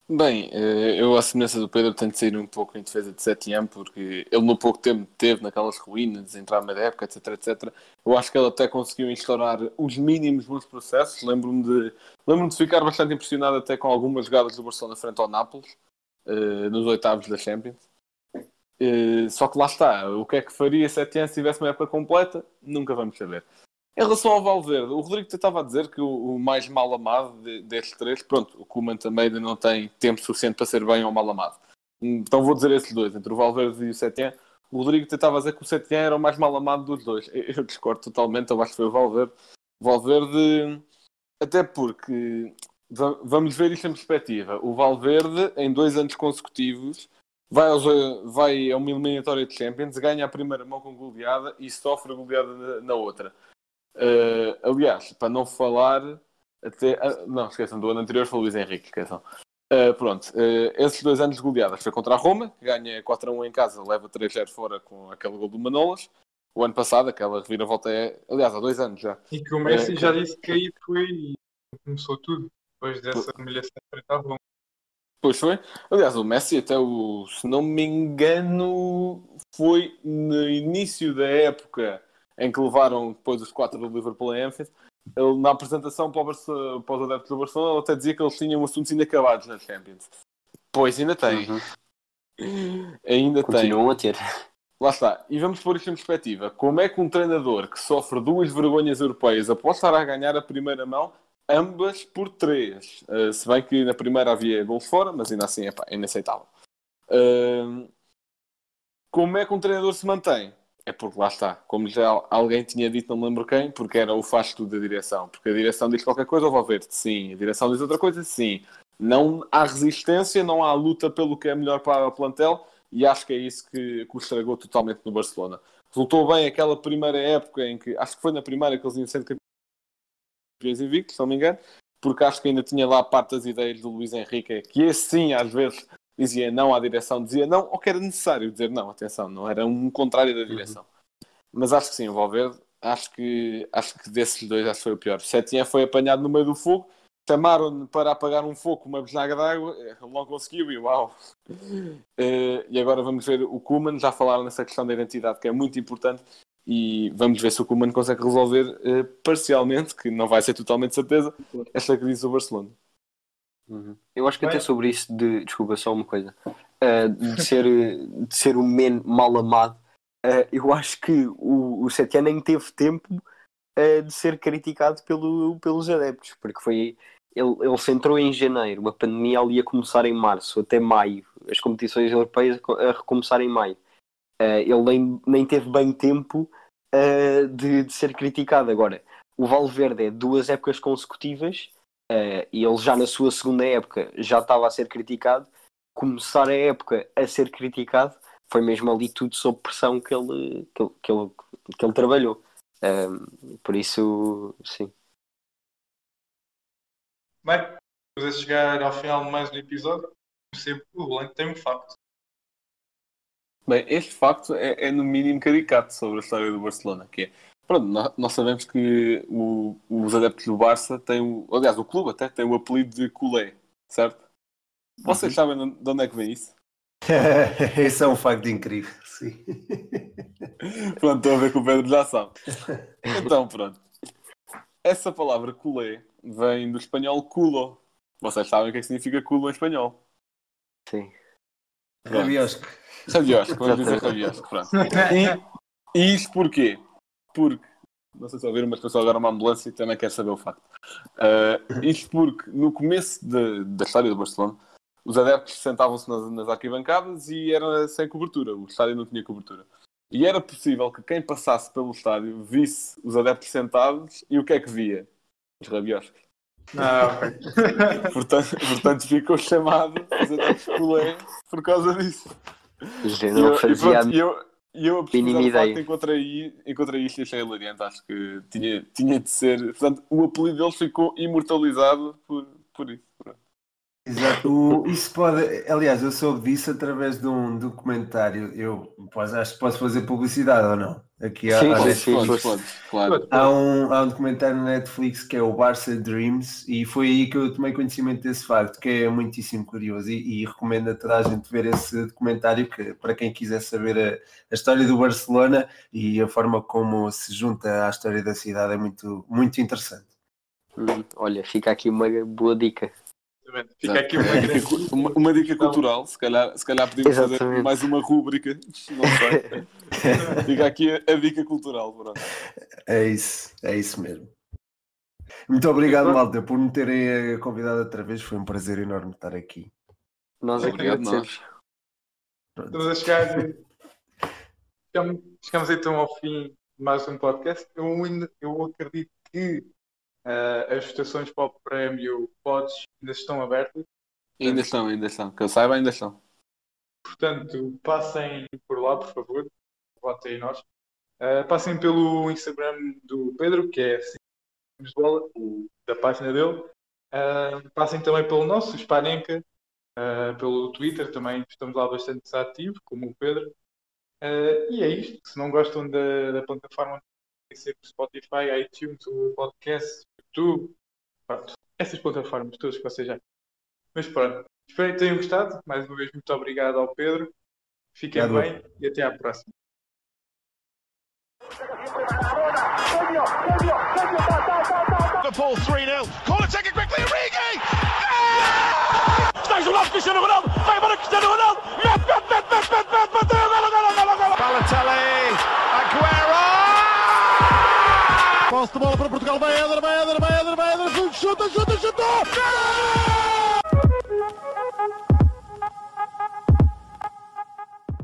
Bem, eu à semelhança do Pedro tento sair um pouco em defesa de Setién, porque ele no pouco tempo teve naquelas ruínas, entrar na época, etc, etc, eu acho que ele até conseguiu instaurar os mínimos bons processos. Lembro-me de, lembro-me de ficar bastante impressionado até com algumas jogadas do Barcelona frente ao Nápoles, nos oitavos da Champions. Só que lá está, o que é que faria Setién se tivesse uma época completa? Nunca vamos saber. Em relação ao Valverde, o Rodrigo estava a dizer que o, o mais mal amado de, destes três, pronto, o Koeman também ainda não tem tempo suficiente para ser bem ou mal amado. Então vou dizer esses dois, entre o Valverde e o Setién. O Rodrigo estava a dizer que o Setién era o mais mal amado dos dois. Eu, eu discordo totalmente, eu acho que foi o Valverde. Valverde, até porque, vamos ver isto em perspectiva, o Valverde em dois anos consecutivos vai, aos, vai a uma eliminatória de Champions, ganha a primeira mão com goleada e sofre a goleada na, na outra. Uh, aliás, para não falar até, uh, não, esqueçam, do ano anterior foi o Luís Enrique, esqueçam. Uh, pronto, uh, esses dois anos de goleadas foi contra a Roma, que ganha quatro a um em casa, leva três a zero fora com aquele gol do Manolas. O ano passado, aquela reviravolta é, aliás, há dois anos já. E que o Messi uh, já que... disse que aí foi e começou tudo, depois dessa humilhação frente à Roma. Pois foi. Aliás, o Messi até o, se não me engano, foi no início da época em que levaram depois os quatro do Liverpool a Anfield, ele, na apresentação para, o para os adeptos do Barcelona, ele até dizia que eles tinham assuntos inacabados na Champions. Pois, ainda tem. Uhum. Ainda continuam a ter. Lá está. E vamos pôr isto em perspectiva. Como é que um treinador que sofre duas vergonhas europeias após estar a ganhar a primeira mão, ambas por três? Uh, se bem que na primeira havia gol fora, mas ainda assim é inaceitável. Uh, como é que um treinador se mantém? É porque lá está, como já alguém tinha dito, não me lembro quem, porque era o faz tudo da direção. Porque a direção diz qualquer coisa, ou vai ver-te, sim. A direção diz outra coisa, sim. Não há resistência, não há luta pelo que é melhor para o plantel, e acho que é isso que, que o estragou totalmente no Barcelona. Resultou bem aquela primeira época em que, acho que foi na primeira que eles iam sendo campeões invictos, se não me engano, porque acho que ainda tinha lá parte das ideias do Luís Enrique, que esse sim, às vezes, dizia não à direção, dizia não, ou que era necessário dizer não, atenção, não era um contrário da direção. Uhum. Mas acho que sim, o Valverde, acho que, acho que desses dois, acho que foi o pior. Setién foi apanhado no meio do fogo, chamaram-no para apagar um fogo com uma bisnaga d'água, ele não conseguiu e uau! Uh, e agora vamos ver o Koeman, já falaram nessa questão da identidade, que é muito importante, e vamos ver se o Koeman consegue resolver uh, parcialmente, que não vai ser totalmente certeza, esta crise do Barcelona. Uhum. Eu acho que até sobre isso de, desculpa, só uma coisa, uh, de ser, de ser o men mal amado, uh, eu acho que o, o Setién nem teve tempo uh, de ser criticado pelo, pelos adeptos, porque foi, ele, ele se entrou em janeiro, a pandemia ali ia começar em março, até maio, as competições europeias a recomeçar em maio. Uh, ele nem, nem teve bem tempo uh, de, de ser criticado. Agora, o Valverde é duas épocas consecutivas, uh, e ele já na sua segunda época já estava a ser criticado. Começar a época a ser criticado foi mesmo ali tudo sob pressão que ele, que ele, que ele, que ele trabalhou. Um, por isso, sim. Bem, depois de chegar ao final de mais um episódio, sempre o Blanco tem um facto. Bem, este facto é, é no mínimo caricato sobre a história do Barcelona, que é, pronto, nós, nós sabemos que o, os adeptos do Barça têm, o, aliás, o clube até tem o apelido de Culé, certo? Vocês sabem de onde é que vem isso? Esse é um facto incrível, sim. Pronto, estou a ver que o Pedro já sabe. Então, pronto. Essa palavra culé vem do espanhol culo. Vocês sabem o que é que significa culo em espanhol? Sim. Rabiosco. Rabiosco, vamos dizer rabiosco, pronto. E, e isto porquê? Porque, não sei se ouviram, mas passou agora uma ambulância e também quer saber o facto. Uh, isto porque, no começo de, da história do Barcelona, os adeptos sentavam-se nas, nas arquibancadas e era sem cobertura. O estádio não tinha cobertura. E era possível que quem passasse pelo estádio visse os adeptos sentados e o que é que via? Os rabioscos. Ah, portanto, portanto, ficou chamado os adeptos culé por causa disso. E eu, e pronto, eu, eu a pesquisar de facto encontrei, encontrei isto e achei hilariante. Acho que tinha, tinha de ser... Portanto, o apelido deles ficou imortalizado por, por isso. Pronto. Exato, o, isso pode, aliás, eu soube disso através de um documentário. Eu posso, acho que posso fazer publicidade ou não? Aqui há, sim, há, sim, pontos, sim, pontos, claro. há, um, há um documentário na Netflix que é o Barça Dreams, e foi aí que eu tomei conhecimento desse facto, que é muitíssimo curioso, e, e recomendo a toda a gente ver esse documentário, que, para quem quiser saber a, a história do Barcelona e a forma como se junta à história da cidade, é muito, muito interessante. Hum, olha, fica aqui uma boa dica. Fica aqui uma, uma, uma dica cultural, se calhar, se calhar podemos Exatamente. fazer mais uma rúbrica, não sei. Fica aqui a, a dica cultural, pronto. É isso, é isso mesmo. Muito obrigado, malta, por me terem convidado outra vez, foi um prazer enorme estar aqui. Nós agradecemos. Estamos a chegar. Chegamos então ao fim de mais um podcast. Eu, eu acredito que Uh, as votações para o prémio Pods ainda estão abertas. Ainda estão, ainda estão. Que eu saiba, ainda estão. Portanto, passem por lá, por favor. Votem em nós. Uh, passem pelo Instagram do Pedro, que é assim, da página dele. Uh, passem também pelo nosso, Sparenka. Uh, pelo Twitter também. Estamos lá bastante ativos, como o Pedro. Uh, e é isto. Se não gostam da, da plataforma, Spotify, iTunes, o podcast, YouTube, pronto, essas plataformas todas que vocês já. Mas pronto, espero que tenham gostado. Mais uma vez, muito obrigado ao Pedro. Fiquem é bem bom. E até à próxima. Posse de bola para Portugal, vai Éder, vai Éder, vai Éder, vai Éder, chuta, chuta, chuta!